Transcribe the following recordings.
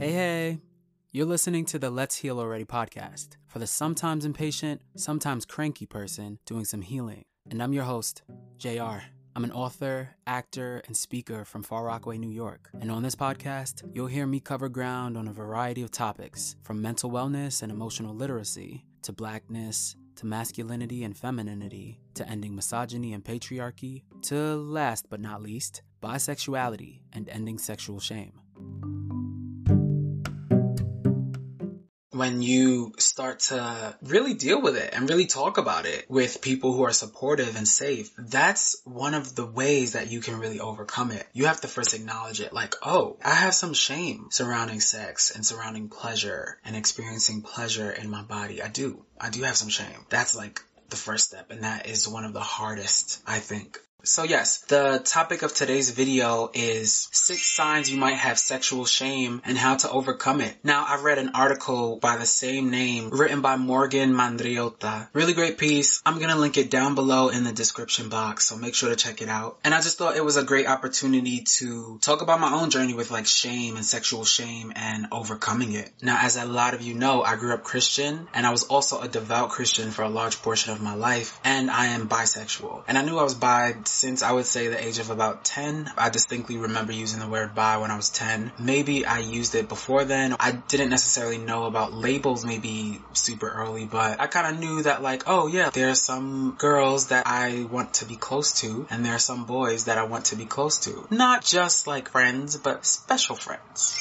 Hey, you're listening to the Let's Heal Already podcast for the sometimes impatient, sometimes cranky person doing some healing. And I'm your host, JR. I'm an author, actor, and speaker from Far Rockaway, New York. And on this podcast, you'll hear me cover ground on a variety of topics, from mental wellness and emotional literacy, to blackness, to masculinity and femininity, to ending misogyny and patriarchy, to last but not least, bisexuality and ending sexual shame. When you start to really deal with it and really talk about it with people who are supportive and safe, that's one of the ways that you can really overcome it. You have to first acknowledge it, like, oh, I have some shame surrounding sex and surrounding pleasure and experiencing pleasure in my body. I do have some shame. That's like the first step, and that is one of the hardest, I think. So yes, the topic of today's video is 6 signs you might have sexual shame and how to overcome it. Now, I read an article by the same name written by Morgan Mandriota. Really great piece. I'm going to link it down below in the description box, so make sure to check it out. And I just thought it was a great opportunity to talk about my own journey with shame and sexual shame and overcoming it. Now, as a lot of you know, I grew up Christian, and I was also a devout Christian for a large portion of my life, and I am bisexual. And I knew I was bi since I would say the age of about 10. I distinctly remember using the word bi when I was 10. Maybe I used it before then. I didn't necessarily know about labels maybe super early, but I kind of knew that oh yeah, there are some girls that I want to be close to, and there are some boys that I want to be close to. Not just friends, but special friends.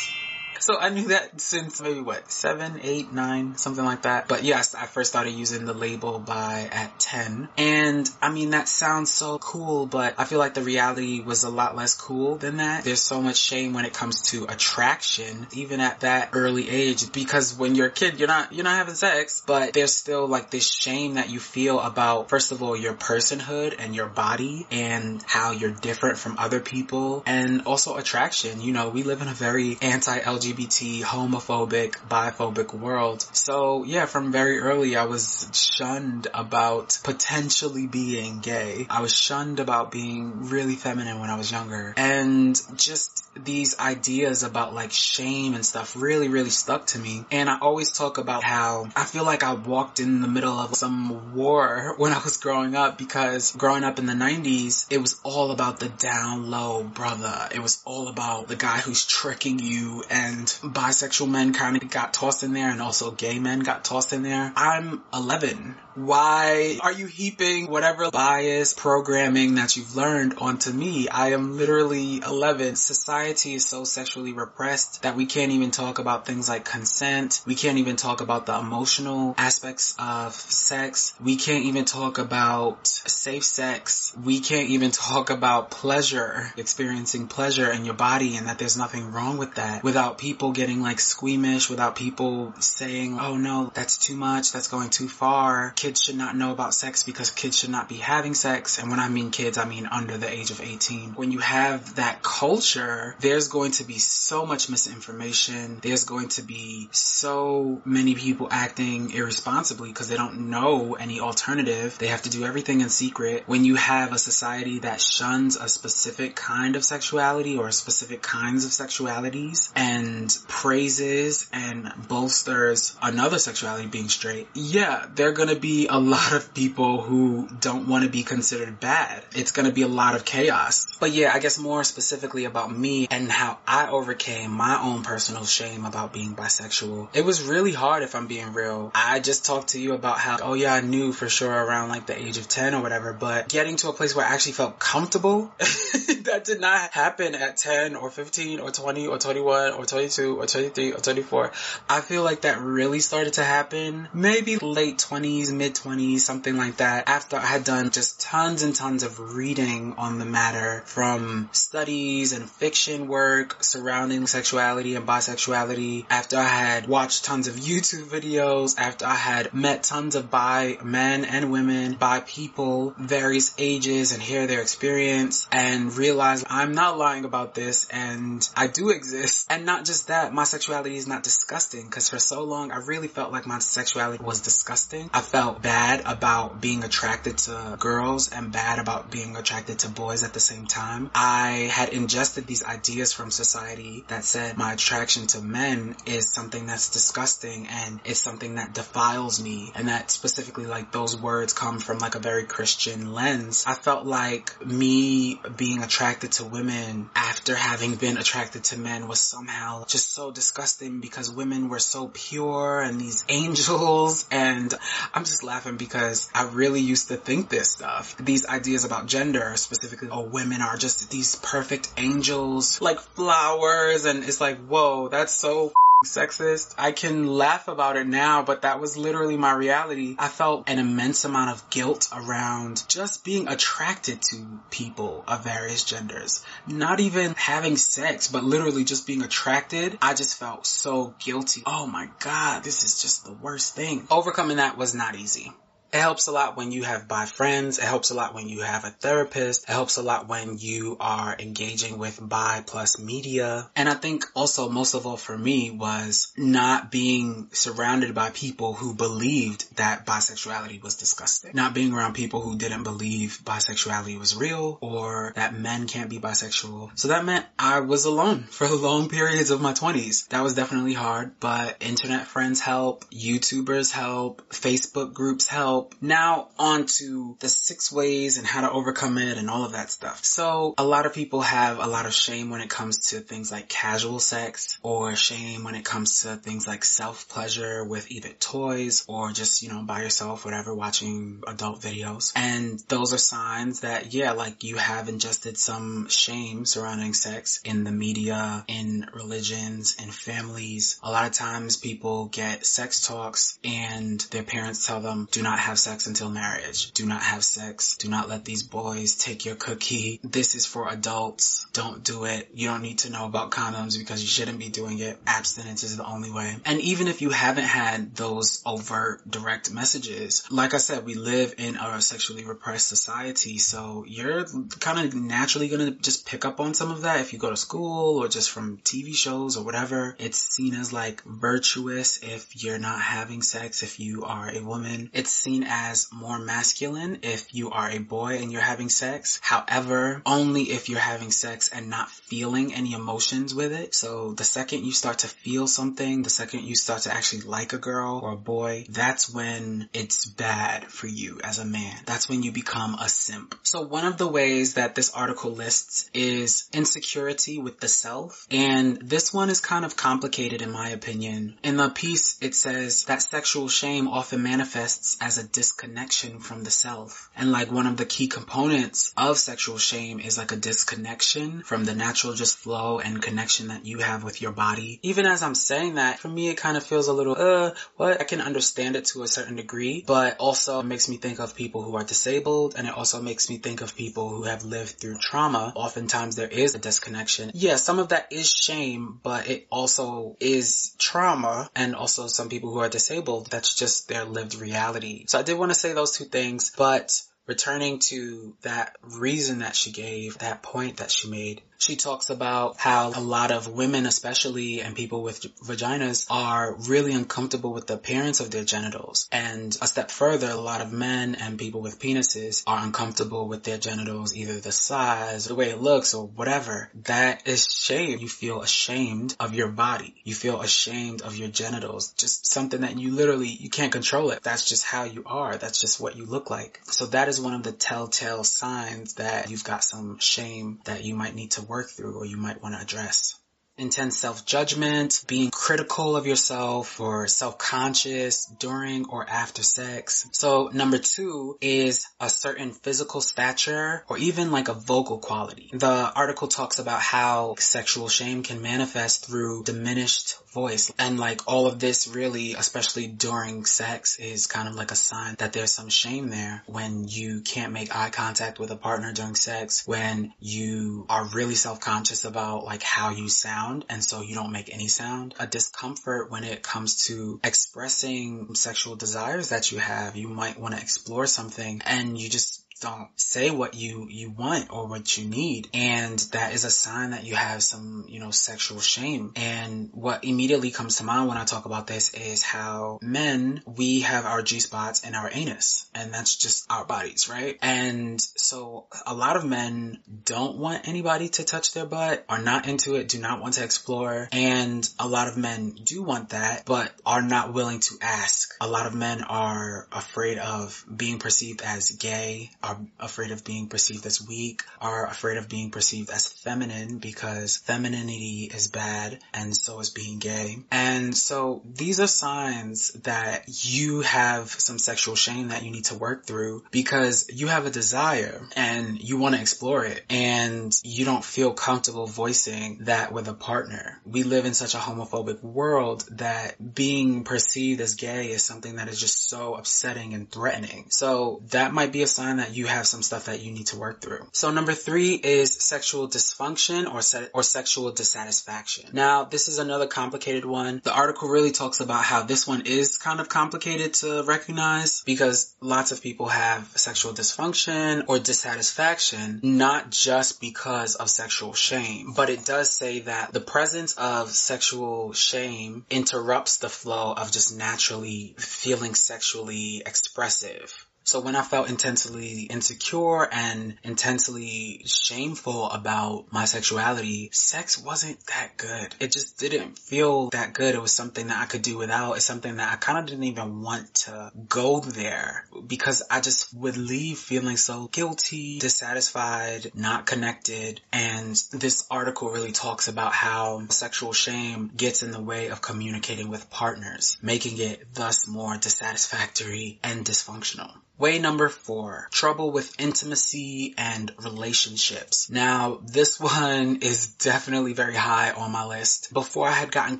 So I knew that since maybe 7, 8, 9, something like that. But yes, I first started using the label bi at 10. And I mean, that sounds so cool, but I feel the reality was a lot less cool than that. There's so much shame when it comes to attraction, even at that early age, because when you're a kid, you're not having sex, but there's still this shame that you feel about, first of all, your personhood and your body and how you're different from other people, and also attraction. We live in a very anti-LGBT, homophobic, biphobic world. So yeah, from very early, I was shunned about potentially being gay. I was shunned about being really feminine when I was younger. And just these ideas about shame and stuff really, really stuck to me. And I always talk about how I feel I walked in the middle of some war when I was growing up, because growing up in the 90s, it was all about the down low brother. It was all about the guy who's tricking you, and bisexual men kind of got tossed in there, and also gay men got tossed in there. I'm 11. Why are you heaping whatever bias programming that you've learned onto me? I am literally 11. Society is so sexually repressed that we can't even talk about things like consent. We can't even talk about the emotional aspects of sex. We can't even talk about safe sex. We can't even talk about pleasure, experiencing pleasure in your body, and that there's nothing wrong with that, without people getting squeamish, without people saying, oh no, that's too much, that's going too far. Kids should not know about sex because kids should not be having sex. And when I mean kids, I mean under the age of 18. When you have that culture, there's going to be so much misinformation. There's going to be so many people acting irresponsibly because they don't know any alternative. They have to do everything in secret. When you have a society that shuns a specific kind of sexuality or specific kinds of sexualities and praises and bolsters another sexuality, being straight, yeah, they're going to be a lot of people who don't want to be considered bad. It's going to be a lot of chaos. But yeah, I guess more specifically about me and how I overcame my own personal shame about being bisexual. It was really hard, if I'm being real. I just talked to you about how, oh yeah, I knew for sure around the age of 10 or whatever, but getting to a place where I actually felt comfortable, that did not happen at 10 or 15 or 20 or 21 or 22 or 23 or 24. I feel that really started to happen maybe late 20s, mid-20s, something like that, after I had done just tons and tons of reading on the matter, from studies and fiction work surrounding sexuality and bisexuality, after I had watched tons of YouTube videos, after I had met tons of bi men and women, bi people, various ages, and hear their experience, and realized I'm not lying about this, and I do exist, and not just just that my sexuality is not disgusting, because for so long I really felt like my sexuality was disgusting. I felt bad about being attracted to girls and bad about being attracted to boys at the same time. I had ingested these ideas from society that said my attraction to men is something that's disgusting and it's something that defiles me, and that specifically, like, those words come from like a very Christian lens. I felt like me being attracted to women after having been attracted to men was somehow just so disgusting because women were so pure and these angels. And I'm just laughing because I really used to think this stuff, these ideas about gender specifically, oh, women are just these perfect angels like flowers, and it's like, whoa, that's so sexist. I can laugh about it now, but that was literally my reality. I felt an immense amount of guilt around just being attracted to people of various genders. Not even having sex, but literally just being attracted. I just felt so guilty. Oh my God, this is just the worst thing. Overcoming that was not easy. It helps a lot when you have bi friends. It helps a lot when you have a therapist. It helps a lot when you are engaging with bi plus media. And I think also most of all for me was not being surrounded by people who believed that bisexuality was disgusting. Not being around people who didn't believe bisexuality was real or that men can't be bisexual. So that meant I was alone for long periods of my 20s. That was definitely hard, but internet friends help, YouTubers help, Facebook groups help. Now on to the 6 ways and how to overcome it and all of that stuff. So a lot of people have a lot of shame when it comes to things like casual sex, or shame when it comes to things like self-pleasure with either toys or just, you know, by yourself, whatever, watching adult videos. And those are signs that, yeah, like you have ingested some shame surrounding sex in the media, in religions, in families. A lot of times people get sex talks and their parents tell them, do not have sex until marriage. Do not have sex. Do not let these boys take your cookie. This is for adults. Don't do it. You don't need to know about condoms because you shouldn't be doing it. Abstinence is the only way. And even if you haven't had those overt direct messages, like I said, we live in a sexually repressed society, so you're kind of naturally going to just pick up on some of that if you go to school or just from TV shows or whatever. It's seen as like virtuous if you're not having sex, if you are a woman. It's seen as more masculine if you are a boy and you're having sex. However, only if you're having sex and not feeling any emotions with it. So the second you start to feel something, the second you start to actually like a girl or a boy, that's when it's bad for you as a man. That's when you become a simp. So one of the ways that this article lists is insecurity with the self. And this one is kind of complicated in my opinion. In the piece, it says that sexual shame often manifests as a disconnection from the self. And like one of the key components of sexual shame is like a disconnection from the natural just flow and connection that you have with your body. Even as I'm saying that, for me it kind of feels a little, what? I can understand it to a certain degree, but also it makes me think of people who are disabled, and it also makes me think of people who have lived through trauma. Oftentimes there is a disconnection. Yeah, some of that is shame, but it also is trauma, and also some people who are disabled, that's just their lived reality. So I did want to say those two things, but returning to that reason that she gave, that point that she made, she talks about how a lot of women especially and people with vaginas are really uncomfortable with the appearance of their genitals. And a step further, a lot of men and people with penises are uncomfortable with their genitals, either the size, the way it looks, or whatever. That is shame. You feel ashamed of your body. You feel ashamed of your genitals. Just something that you can't control it. That's just how you are. That's just what you look like. So that is one of the telltale signs that you've got some shame that you might need to work through or you might want to address. Intense self-judgment, being critical of yourself or self-conscious during or after sex. So number 2 is a certain physical stature or even like a vocal quality. The article talks about how sexual shame can manifest through diminished voice. And like all of this really, especially during sex, is kind of like a sign that there's some shame there. When you can't make eye contact with a partner during sex, when you are really self-conscious about like how you sound, and so you don't make any sound. A discomfort when it comes to expressing sexual desires that you have. You might want to explore something and you just don't say what you want or what you need. And that is a sign that you have some, sexual shame. And what immediately comes to mind when I talk about this is how men, we have our G-spots and our anus, and that's just our bodies, right? And so a lot of men don't want anybody to touch their butt, are not into it, do not want to explore. And a lot of men do want that, but are not willing to ask. A lot of men are afraid of being perceived as gay, are afraid of being perceived as weak, are afraid of being perceived as feminine, because femininity is bad and so is being gay. And so these are signs that you have some sexual shame that you need to work through, because you have a desire and you want to explore it and you don't feel comfortable voicing that with a partner. We live in such a homophobic world that being perceived as gay is something that is just so upsetting and threatening. So that might be a sign that you have some stuff that you need to work through. So number 3 is sexual dysfunction or sexual dissatisfaction. Now, this is another complicated one. The article really talks about how this one is kind of complicated to recognize, because lots of people have sexual dysfunction or dissatisfaction, not just because of sexual shame, but it does say that the presence of sexual shame interrupts the flow of just naturally feeling sexually expressive. So when I felt intensely insecure and intensely shameful about my sexuality, sex wasn't that good. It just didn't feel that good. It was something that I could do without. It's something that I kind of didn't even want to go there, because I just would leave feeling so guilty, dissatisfied, not connected. And this article really talks about how sexual shame gets in the way of communicating with partners, making it thus more dissatisfactory and dysfunctional. Way number 4, trouble with intimacy and relationships. Now, this one is definitely very high on my list. Before I had gotten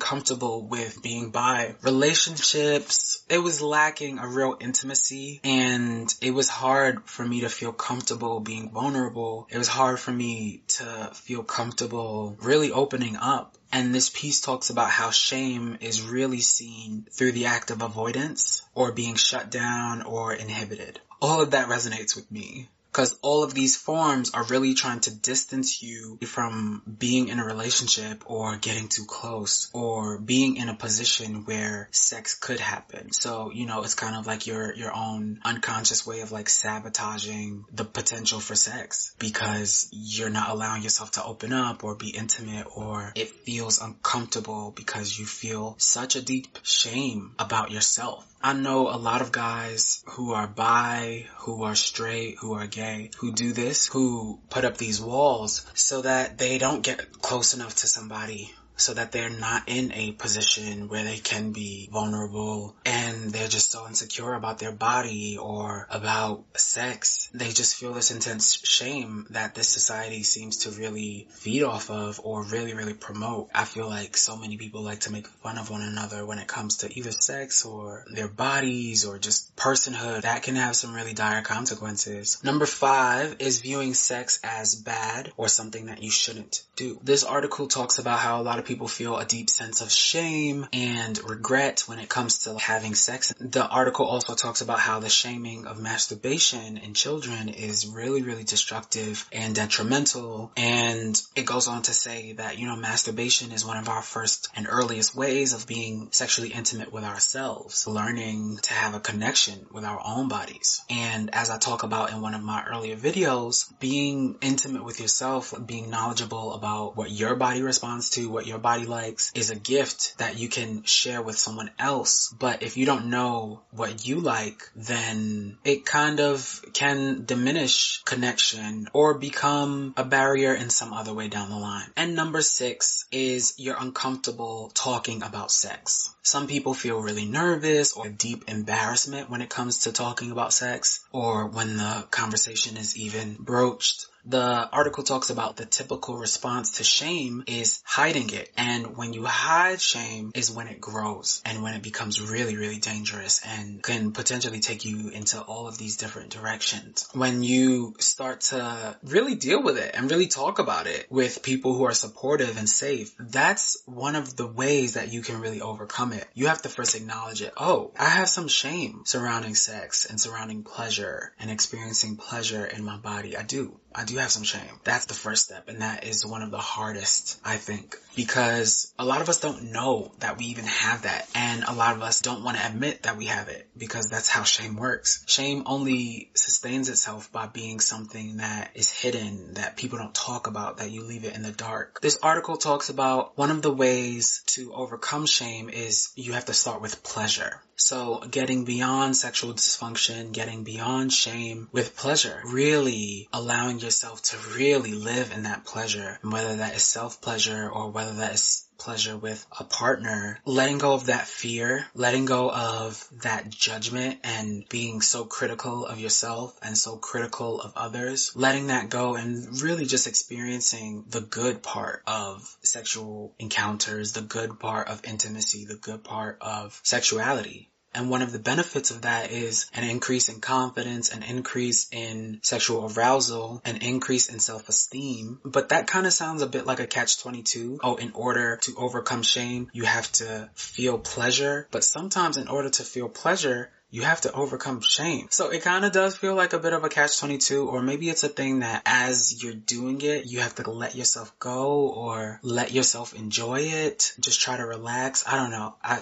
comfortable with being bi, relationships, it was lacking a real intimacy, and it was hard for me to feel comfortable being vulnerable. It was hard for me to feel comfortable really opening up. And this piece talks about how shame is really seen through the act of avoidance or being shut down or inhibited. All of that resonates with me, because all of these forms are really trying to distance you from being in a relationship or getting too close or being in a position where sex could happen. So, it's kind of like your own unconscious way of like sabotaging the potential for sex, because you're not allowing yourself to open up or be intimate, or it feels uncomfortable because you feel such a deep shame about yourself. I know a lot of guys who are bi, who are straight, who are gay, who do this, who put up these walls so that they don't get close enough to somebody, so that they're not in a position where they can be vulnerable, and they're just so insecure about their body or about sex. They just feel this intense shame that this society seems to really feed off of or really, really promote. I feel like so many people like to make fun of one another when it comes to either sex or their bodies or just personhood. That can have some really dire consequences. Number 5 is viewing sex as bad or something that you shouldn't do. This article talks about how a lot of people feel a deep sense of shame and regret when it comes to having sex. The article also talks about how the shaming of masturbation in children is really, really destructive and detrimental. And it goes on to say that, masturbation is one of our first and earliest ways of being sexually intimate with ourselves, learning to have a connection with our own bodies. And as I talk about in one of my earlier videos, being intimate with yourself, being knowledgeable about what your body responds to, what your body likes, is a gift that you can share with someone else. But if you don't know what you like, then it kind of can diminish connection or become a barrier in some other way down the line. And number 6 is you're uncomfortable talking about sex. Some people feel really nervous or deep embarrassment when it comes to talking about sex, or when the conversation is even broached. The article talks about the typical response to shame is hiding it. And when you hide shame is when it grows and when it becomes really, really dangerous and can potentially take you into all of these different directions. When you start to really deal with it and really talk about it with people who are supportive and safe, that's one of the ways that you can really overcome it. You have to first acknowledge it. Oh, I have some shame surrounding sex and surrounding pleasure and experiencing pleasure in my body. I do have some shame. That's the first step. And that is one of the hardest, I think, because a lot of us don't know that we even have that. And a lot of us don't want to admit that we have it because that's how shame works. Shame only sustains itself by being something that is hidden, that people don't talk about, that you leave it in the dark. This article talks about one of the ways to overcome shame is you have to start with pleasure. So getting beyond sexual dysfunction, getting beyond shame with pleasure, really allowing yourself to really live in that pleasure, and whether that is self-pleasure or whether that is pleasure with a partner, letting go of that fear, letting go of that judgment and being so critical of yourself and so critical of others, letting that go and really just experiencing the good part of sexual encounters, the good part of intimacy, the good part of sexuality. And one of the benefits of that is an increase in confidence, an increase in sexual arousal, an increase in self-esteem. But that kind of sounds a bit like a catch-22. Oh, in order to overcome shame, you have to feel pleasure. But sometimes in order to feel pleasure, you have to overcome shame. So it kind of does feel like a bit of a catch-22, or maybe it's a thing that as you're doing it, you have to let yourself go or let yourself enjoy it. Just try to relax. I don't know. I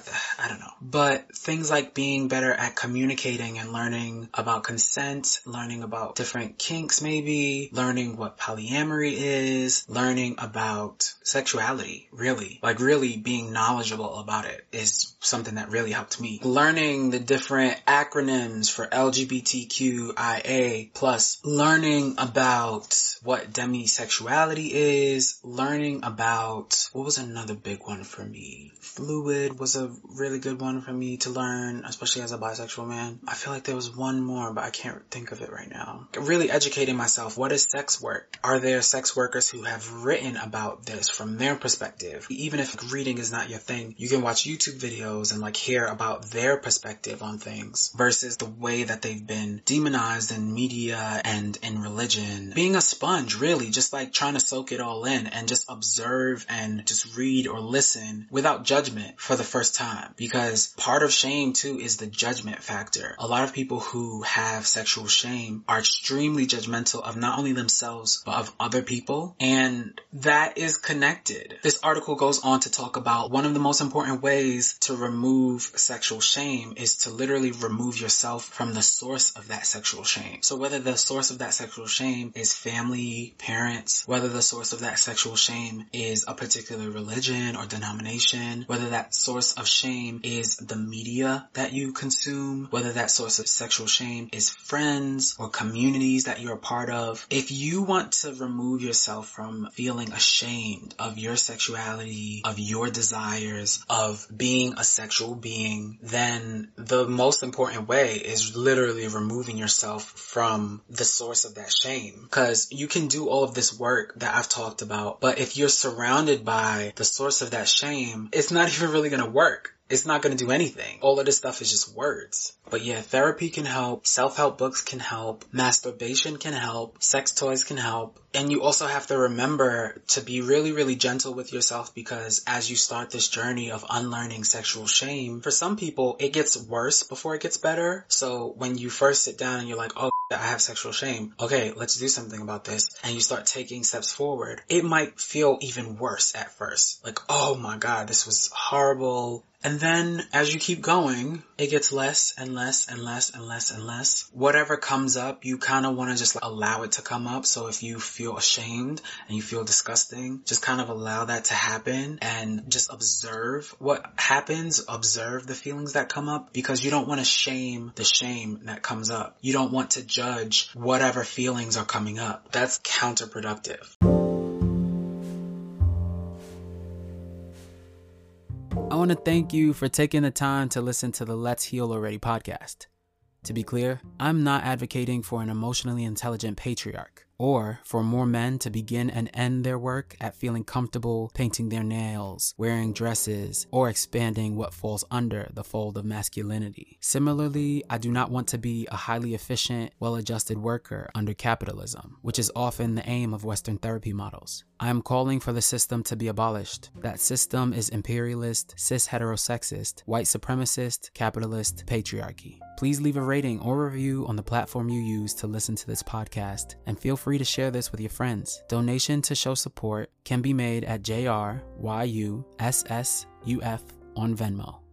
don't know. But things like being better at communicating and learning about consent, learning about different kinks maybe, learning what polyamory is, learning about sexuality, really. Like really being knowledgeable about it is something that really helped me. Learning the different acronyms for LGBTQIA, plus learning about what demisexuality is, learning about, what was another big one for me? Fluid was a really good one for me to learn, especially as a bisexual man. I feel like there was one more, but I can't think of it right now. Really educating myself. What is sex work? Are there sex workers who have written about this from their perspective? Even if reading is not your thing, you can watch YouTube videos and like hear about their perspective on things. Versus the way that they've been demonized in media and in religion. Being a sponge, really, just like trying to soak it all in and just observe and just read or listen without judgment for the first time. Because part of shame too is the judgment factor. A lot of people who have sexual shame are extremely judgmental of not only themselves but of other people, and that is connected. This article goes on to talk about one of the most important ways to remove sexual shame is to literally remove yourself from the source of that sexual shame. So whether the source of that sexual shame is family, parents, whether the source of that sexual shame is a particular religion or denomination, whether that source of shame is the media that you consume, whether that source of sexual shame is friends or communities that you're a part of. If you want to remove yourself from feeling ashamed of your sexuality, of your desires, of being a sexual being, then the most important way is literally removing yourself from the source of that shame, because you can do all of this work that I've talked about, but if you're surrounded by the source of that shame, it's not even really going to work. It's not going to do anything. All of this stuff is just words. But yeah, therapy can help. Self-help books can help. Masturbation can help. Sex toys can help. And you also have to remember to be really, really gentle with yourself, because as you start this journey of unlearning sexual shame, for some people, it gets worse before it gets better. So when you first sit down and you're like, oh, I have sexual shame. Okay, let's do something about this. And you start taking steps forward. It might feel even worse at first. Like, oh my God, this was horrible. And then as you keep going, it gets less and less and less and less and less. Whatever comes up, you kind of want to just allow it to come up. So if you feel ashamed and you feel disgusting, just kind of allow that to happen and just observe what happens. Observe the feelings that come up, because you don't want to shame the shame that comes up. You don't want to judge whatever feelings are coming up. That's counterproductive. I want to thank you for taking the time to listen to the Let's Heal Already podcast. To be clear, I'm not advocating for an emotionally intelligent patriarch. or for more men to begin and end their work at feeling comfortable painting their nails, wearing dresses, or expanding what falls under the fold of masculinity. Similarly, I do not want to be a highly efficient, well-adjusted worker under capitalism, which is often the aim of Western therapy models. I am calling for the system to be abolished. That system is imperialist, cis-heterosexist, white supremacist, capitalist, patriarchy. Please leave a rating or review on the platform you use to listen to this podcast, and feel free to share this with your friends. Donation to show support can be made at J.R. Yussuf on Venmo.